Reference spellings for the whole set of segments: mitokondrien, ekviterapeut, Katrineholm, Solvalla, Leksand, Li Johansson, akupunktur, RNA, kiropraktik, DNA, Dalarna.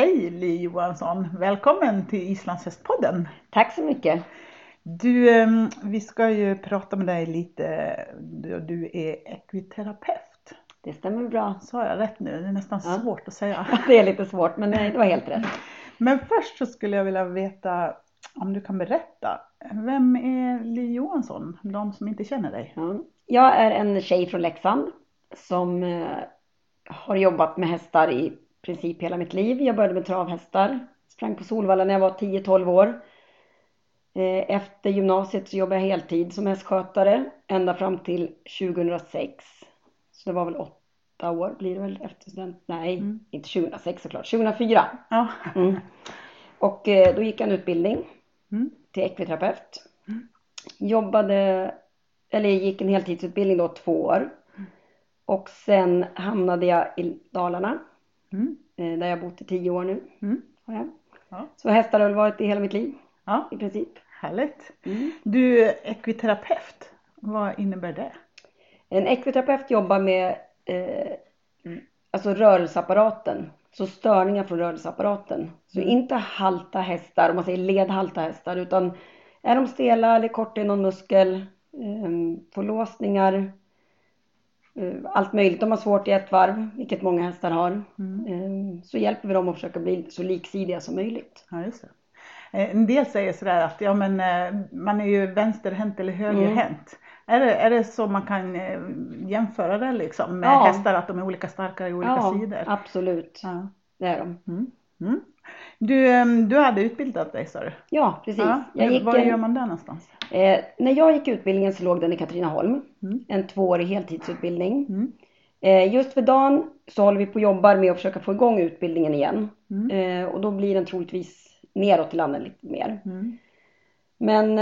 Hej Li Johansson, välkommen till Islandshästpodden. Tack så mycket. Du, vi ska ju prata med dig lite, du är ekviterapeut. Det stämmer bra. Sa jag rätt nu? Det är nästan svårt att säga. Det är lite svårt, men nej, det var helt rätt. Men först så skulle jag vilja veta om du kan berätta, vem är Li Johansson, de som inte känner dig? Jag är en tjej från Leksand som har jobbat med hästar i princip hela mitt liv. Jag började med travhästar, sprang på Solvalla när jag var 10-12 år. Efter gymnasiet så jobbade jag heltid som hästskötare ända fram till 2006. Så det var väl 8 år blir det väl efter student? Nej, inte 2006 såklart, 2004. Ja. Mm. Och då gick jag en utbildning till ekviterapeut. Gick en heltidsutbildning då 2 år. Och sen hamnade jag i Dalarna. Där jag bott i 10 år nu. Ja. Så hästar har varit i hela mitt liv. Ja. I princip. Härligt. Du, ekviterapeut. Vad innebär det? En ekviterapeut jobbar med alltså rörelseapparaten. Så störningar från rörelseapparaten. Så inte halta hästar, om man säger ledhalta hästar. Utan är de stela eller korta i någon muskel. Förlåsningar. Allt möjligt. De har svårt i ett varv, vilket många hästar har. Så hjälper vi dem att försöka bli så liksidiga som möjligt. Ja, just det. En del säger sådär att ja, men, man är ju vänsterhänt eller högerhänt. Är det så man kan jämföra det liksom, med hästar, att de är olika starka i olika sidor? Absolut. Ja, det är de. Du hade utbildat dig, sa du? Ja, precis. Ja. Var gör man där någonstans? När jag gick utbildningen så låg den i Katrineholm. En 2-årig heltidsutbildning. Just för dagen så håller vi på och jobbar med att försöka få igång utbildningen igen. Och då blir den troligtvis neråt i landet lite mer. Men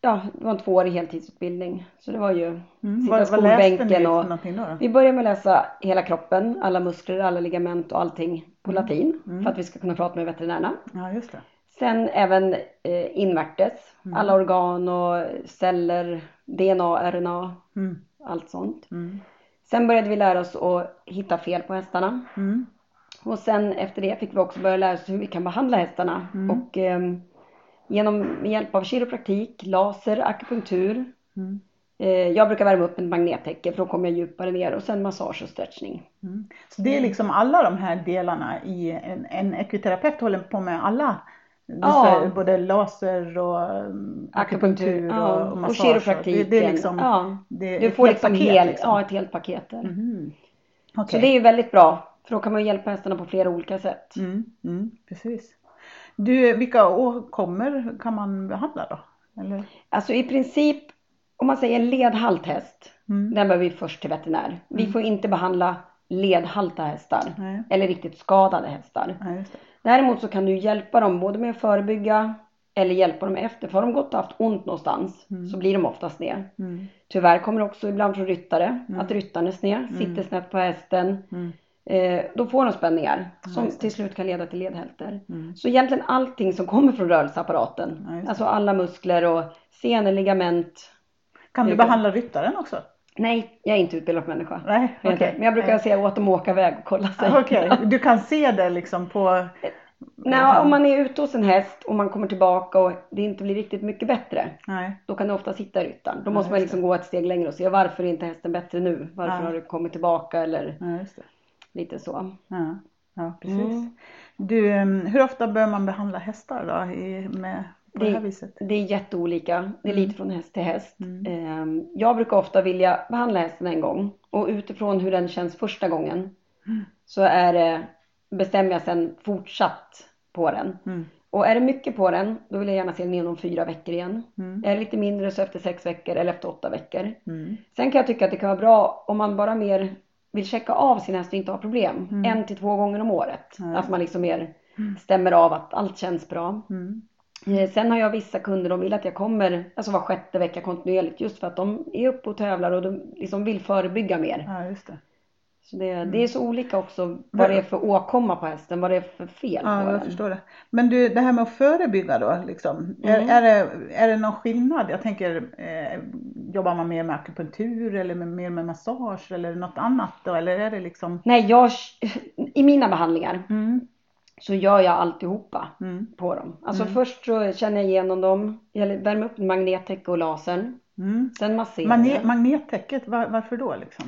det var en 2-årig heltidsutbildning. Så det var ju sitta i skolbänken. Vi började med att läsa hela kroppen. Alla muskler, alla ligament och allting på latin. För att vi ska kunna prata med veterinärerna. Ja, just det. Sen även invärtes, alla organ och celler, DNA, RNA, allt sånt. Sen började vi lära oss att hitta fel på hästarna. Och sen efter det fick vi också börja lära oss hur vi kan behandla hästarna. Och med hjälp av kiropraktik, laser, akupunktur. Jag brukar värma upp en magnettäcke för då kommer jag djupare ner. Och sen massage och stretchning. Så det är liksom alla de här delarna i en ekviterapeut håller på med alla. Både laser och akupunktur och massage. Och kiropraktiken. Det är liksom, du får liksom ett helt paket där. Okay. Så det är ju väldigt bra. För då kan man hjälpa hästarna på flera olika sätt. Precis. Du, vilka åkommor kan man behandla då? Eller? Alltså i princip, om man säger ledhalt häst. Den behöver vi först till veterinär. Vi får inte behandla ledhalta hästar. Eller riktigt skadade hästar. Just det. Däremot så kan du hjälpa dem både med att förebygga eller hjälpa dem efter. För har de gått och haft ont någonstans så blir de oftast ned. Tyvärr kommer det också ibland från ryttare att ryttaren är sned, sitter snett på hästen. Då får de spänningar som till slut kan leda till ledhälter. Så egentligen allting som kommer från rörelseapparaten. Alltså alla muskler och senor, ligament. Kan du behandla ryttaren också? Nej, jag är inte utbildad för människa. Nej, okay. Men jag brukar säga åt dem att åka iväg och kolla sig. Okay. Du kan se det liksom på... Nej, om man är ute hos en häst och man kommer tillbaka och det inte blir riktigt mycket bättre. Då kan det ofta sitta i ryttan. Då måste man liksom gå ett steg längre och se varför är inte hästen bättre nu? Varför har du kommit tillbaka eller lite så. Ja, precis. Du, hur ofta bör man behandla hästar då på det här viset? Det är jätteolika. Det är lite från häst till häst. Jag brukar ofta vilja behandla hästen en gång. Och utifrån hur den känns första gången så bestämmer jag sedan fortsatt på den. Och är det mycket på den, då vill jag gärna se den igenom 4 veckor igen. Är det lite mindre så efter 6 veckor eller efter 8 veckor. Sen kan jag tycka att det kan vara bra om man bara mer vill checka av sin häst och inte ha problem. 1-2 gånger om året. Att man liksom mer stämmer av att allt känns bra. Sen har jag vissa kunder, de vill att jag kommer var 6:e vecka kontinuerligt just för att de är uppe och tävlar och de liksom vill förebygga mer. Ja, just det. Så det är så olika också vad det är för åkomma på hästen, vad det är för fel på den. Jag förstår det. Men du, det här med att förebygga då liksom, är det någon skillnad? Jag tänker jobbar man mer med akupunktur eller mer med massage eller något annat då? Eller är det liksom... Nej, i mina behandlingar så gör jag alltihopa på dem. Alltså först så känner jag igenom dem. Jag värmer upp magnettäcke och lasern. Sen masserar jag. Magnettäcket, varför då liksom?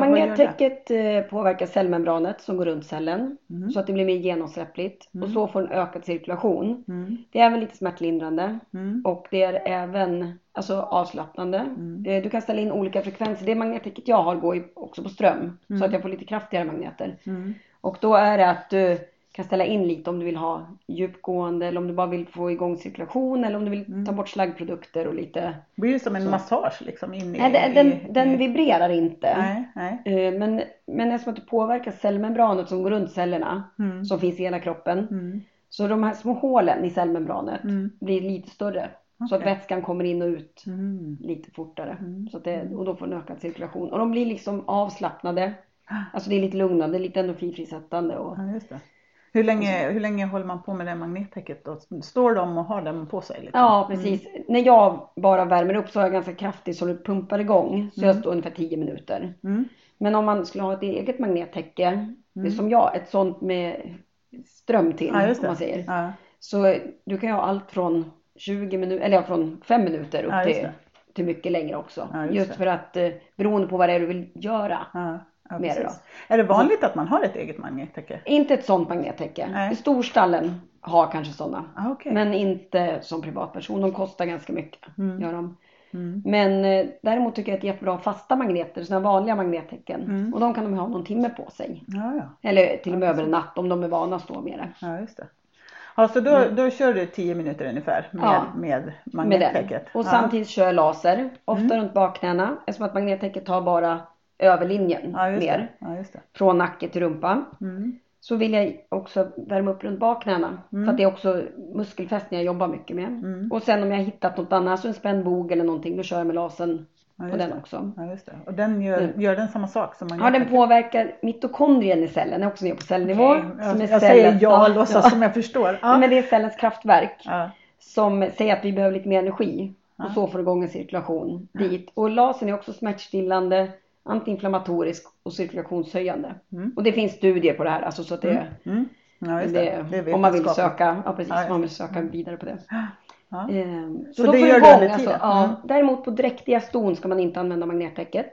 Magnettäcket påverkar cellmembranet som går runt cellen. Så att det blir mer genomsläppligt. Och så får en ökad cirkulation. Det är även lite smärtlindrande. Och det är även avslappnande. Du kan ställa in olika frekvenser. Det magnettäcket jag har går också på ström. Så att jag får lite kraftigare magneter. Och då är det att du kan ställa in lite om du vill ha djupgående eller om du bara vill få igång cirkulation eller om du vill ta bort slaggprodukter och lite... Det blir ju som en massage liksom in i... Nej, den vibrerar inte. Nej. Men eftersom att det påverkar cellmembranet som går runt cellerna som finns i hela kroppen. Så de här små hålen i cellmembranet blir lite större. Okay. Så att vätskan kommer in och ut lite fortare. Så att och då får en ökad cirkulation. Och de blir liksom avslappnade. Alltså det är lite lugnande, lite endorfinfrisättande. Och... Ja, just det. Hur länge håller man på med det magnettäcket då? Står de och har dem på sig? Liksom? Ja, precis. När jag bara värmer upp så har jag ganska kraftigt så det pumpar igång. Så jag står ungefär 10 minuter. Men om man skulle ha ett eget magnettäcke, det som jag, ett sånt med ström till, om man säger. Ja. Så du kan ha allt från 20 minuter, eller från 5 minuter upp till mycket längre också. Ja, just för att, beroende på vad det är du vill göra. Ja. Ja, är det vanligt att man har ett eget magnettäcke? Inte ett sånt magnettäcke. Nej. Storstallen har kanske sådana. Ah, okay. Men inte som privatperson. De kostar ganska mycket. Gör de. Men däremot tycker jag att det är jättebra fasta magneter. Sådana vanliga magnettäcken. Och de kan de ha någon timme på sig. Ja. Eller till och med över en natt om de är vana att stå med det. Ja, just det. Alltså då kör du 10 minuter ungefär med magnettäcket. Och samtidigt kör jag laser. Ofta runt bakknäna. Eftersom att magnettäcket tar bara... överlinjen mer. Ja, just det. Från nacke till rumpa. Så vill jag också värma upp runt bakknäna. För att det är också muskelfästning jag jobbar mycket med. Och sen om jag hittat något annat, så en spänd bog eller någonting, då kör jag med lasen på den också. Ja, just det. Och den gör den samma sak som man gör? Ja, den påverkar mitokondrien i cellen. Den är också ner på cellnivå. Okay. Jag säger låtsas som jag förstår. Ja. Men det är cellens kraftverk som säger att vi behöver lite mer energi. Och så får igång en cirkulation dit. Och lasen är också smärtstillande, antiinflammatorisk och cirkulationshöjande. Och det finns studier på det här, alltså så att det, det om man vill söka, om man vill söka vidare på det. Ja. Så då får vi igång alltså, däremot på dräktiga ston ska man inte använda magnettäcket.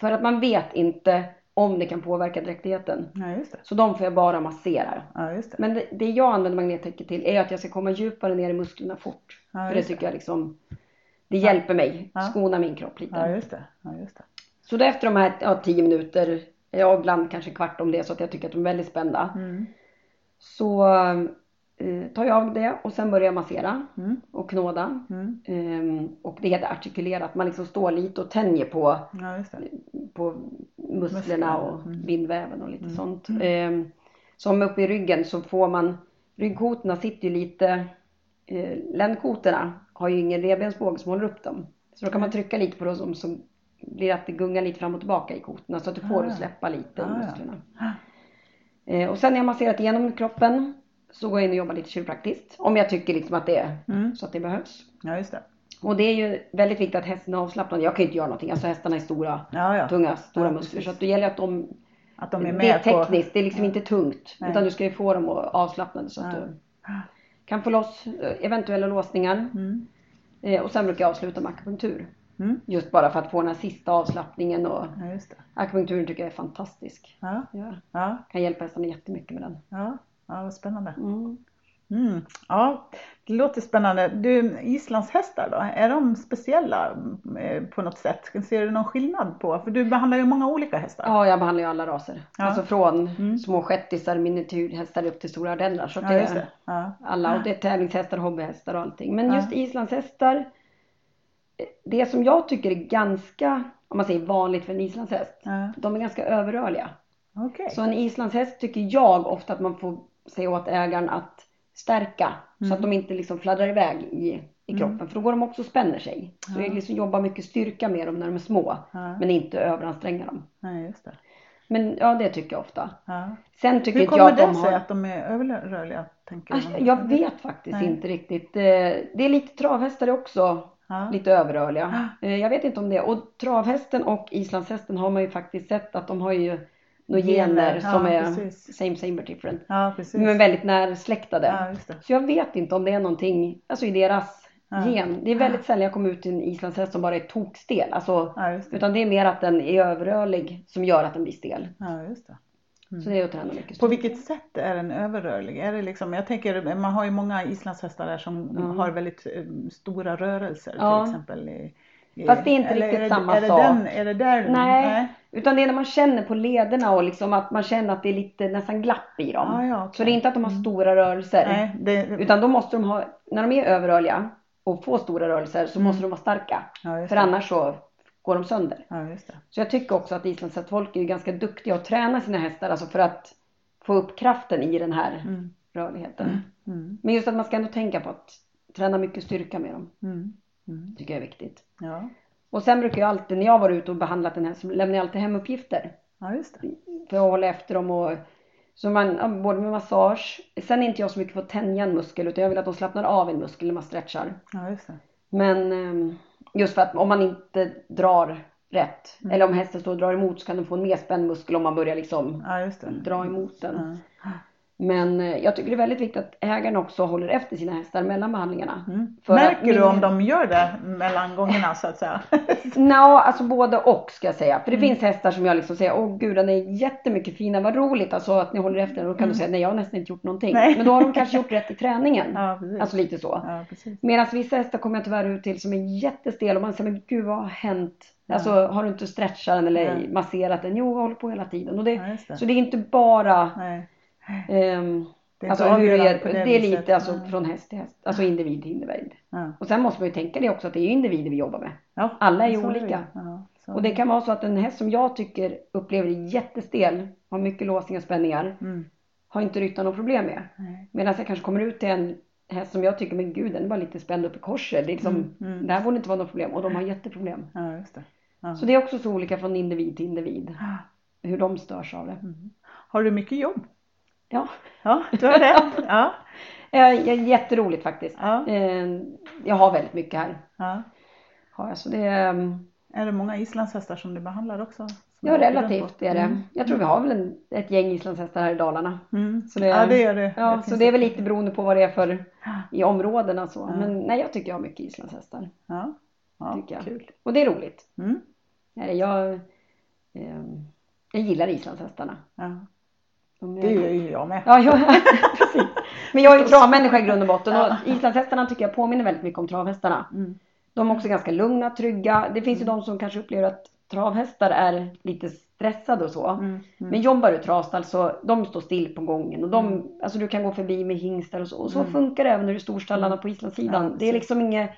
För att man vet inte om det kan påverka dräktigheten. Så de får jag bara massera. Men det jag använder magnettäcket till är att jag ska komma djupare ner i musklerna fort. För det tycker jag liksom, det hjälper mig, skona min kropp lite. Ja, just det. Så då efter de här 10 minuter, ibland kanske en kvart om det, så att jag tycker att de är väldigt spända. Så tar jag av det och sen börjar jag massera och knåda. Och det heter artikulerat. Man liksom står lite och tänjer på musklerna och bindväven och lite sånt. Som uppe i ryggen så får man, ryggkotorna sitter ju lite... ländkotorna har ju ingen revbensbåge som håller upp dem. Så då kan man trycka lite på dem så blir att det gungar lite fram och tillbaka i kotorna. Så att du får släppa lite i musklerna. Och sen när jag masserat igenom kroppen så går jag in och jobbar lite kiropraktiskt. Om jag tycker liksom att det är så att det behövs. Ja, just det. Och det är ju väldigt viktigt att hästen är avslappnad. Jag kan ju inte göra någonting. Alltså hästarna är stora, tunga, stora muskler. Så att det gäller att de är med. Det är tekniskt, det är liksom inte tungt. Nej. Utan du ska ju få dem avslappnade så att du... kan få loss eventuella låsningar. Och sen brukar jag avsluta med akupunktur. Just bara för att få den här sista avslappningen. Och akupunkturen tycker jag är fantastisk. Ja. Kan hjälpa hästarna jättemycket med den. Ja, vad spännande. Ja, det låter spännande. Du, Islands hästar då? Är de speciella på något sätt? Ser du någon skillnad på? För du behandlar ju många olika hästar. Ja, jag behandlar ju alla raser. Ja. Alltså från små shettisar, miniatyrhästar upp till stora ardenner. Så det är alla. Och det är tävlingshästar, hobbyhästar och allting. Men just Islands hästar, det som jag tycker är ganska, om man säger vanligt för en islandshäst, de är ganska överrörliga. Okay. Så en islandshäst tycker jag ofta att man får säga åt ägaren att stärka så att de inte liksom fladdrar iväg i kroppen, för då går de också och spänner sig. Så jag liksom jobbar mycket styrka med dem när de är små, men inte överanstränga dem. Nej, just det. Men det tycker jag ofta. Sen tycker jag att de har... Hur kommer det sig att de är överrörliga? Jag vet faktiskt inte riktigt. Det är lite travhästar också lite överrörliga. Jag vet inte om det. Och travhästen och islandshästen har man ju faktiskt sett att de har ju några gener som är precis. same but different. Ja, precis. Men väldigt närsläktade. Ja, just det. Så jag vet inte om det är någonting alltså i deras gen. Det är väldigt sällan jag kommer ut till en islandshäst som bara är tokstel. Alltså, utan det är mer att den är överrörlig som gör att den blir stel. Ja, just det. Mm. Så det är att träna mycket. På vilket sätt är den överrörlig? Är det liksom, jag tänker, man har ju många islandshästar där som har väldigt stora rörelser till exempel. Fast det är inte riktigt samma sak. Är det där? Nej. Utan det är när man känner på lederna och liksom att man känner att det är lite nästan glapp i dem. Ah, ja, okay. Så det är inte att de har stora rörelser. Nej, utan då måste de ha, när de är överrörliga och får stora rörelser så måste de vara starka. Ja, för annars så går de sönder. Ja, just det. Så jag tycker också att islandshästfolk är ganska duktiga att träna sina hästar. Alltså för att få upp kraften i den här rörligheten. Men just att man ska ändå tänka på att träna mycket styrka med dem. Tycker jag är viktigt. Ja. Och sen brukar jag alltid, när jag var ute och behandlat den här, så lämnar jag alltid hemuppgifter. Ja, just det. För att hålla efter dem. Och, så man, både med massage. Sen är inte jag så mycket för att tänja en muskel. Utan jag vill att de slappnar av en muskel när man stretchar. Ja, just det. Men just för att om man inte drar rätt. Eller om hästen står och drar emot så kan den få en mer spänd muskel om man börjar liksom dra emot den. Ja. Men jag tycker det är väldigt viktigt att ägaren också håller efter sina hästar mellan behandlingarna. Märker du om de gör det mellan gångerna så att säga? Alltså både och ska jag säga. För det finns hästar som jag liksom säger, åh gud den är jättemycket fina, vad roligt alltså att ni håller efter den. Då kan du säga, nej jag har nästan inte gjort någonting. Nej. Men då har de kanske gjort rätt i träningen. Ja, alltså lite så. Ja, medan vissa hästar kommer jag tyvärr ut till som är jättestel och man säger, men gud vad har hänt? Alltså har du inte stretchat den eller masserat den? Jo, jag håller på hela tiden. Och det. Så det är inte bara... Nej. Det är, alltså, hur det är lite alltså, från häst till häst. Alltså individ till individ. Ja. Och sen måste man ju tänka det också att det är individer vi jobbar med. Ja, alla är ju olika. Ja, och det kan vara så att en häst som jag tycker upplever är jättestel, har mycket låsningar och spänningar, har inte ryttaren något problem med. Medan jag kanske kommer ut till en häst som jag tycker, men gud den var lite spänd upp i korset. Det, liksom, det här borde inte vara något problem. Och de har jätteproblem. Ja, just det. Ja. Så det är också så olika från individ till individ. Hur de störs av det. Har du mycket jobb? Ja, du har det. Ja. Jätteroligt faktiskt. Ja. Jag har väldigt mycket här. Ja. Så det är det många islandshästar som du behandlar också? Ja, relativt är det. Jag tror vi har väl ett gäng islandshästar här i Dalarna. Så det, det är det. Ja, det så det är väl lite beroende på vad det är för i områdena. Så. Ja. Men nej, jag tycker jag har mycket islandshästar. Ja, kul. Och det är roligt. Jag gillar islandshästarna. Ja. Det gör ju jag med. Precis. Men jag är ju travmänniska i grund och botten. Och islandshästarna tycker jag påminner väldigt mycket om travhästarna. De är också ganska lugna, trygga. Det finns ju de som kanske upplever att travhästar är lite stressade och så. Men jobbar du travstall så de står still på gången. Och de, alltså, du kan gå förbi med hingstar och så. Och så funkar det även när du storstallarna på islandssidan. Det är liksom inget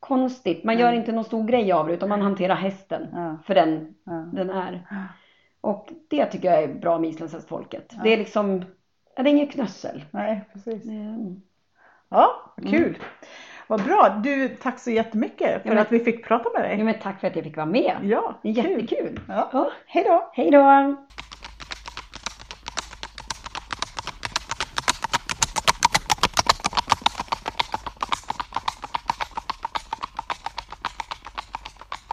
konstigt. Man gör inte någon stor grej av det utan man hanterar hästen för den den är. Och det tycker jag är bra med islandshästfolket. Det är liksom, det är ingen knössel. Nej, precis. Ja, kul. Vad bra. Du, tack så jättemycket för att vi fick prata med dig. Ja, men tack för att jag fick vara med. Ja, jättekul. Ja. Hej då.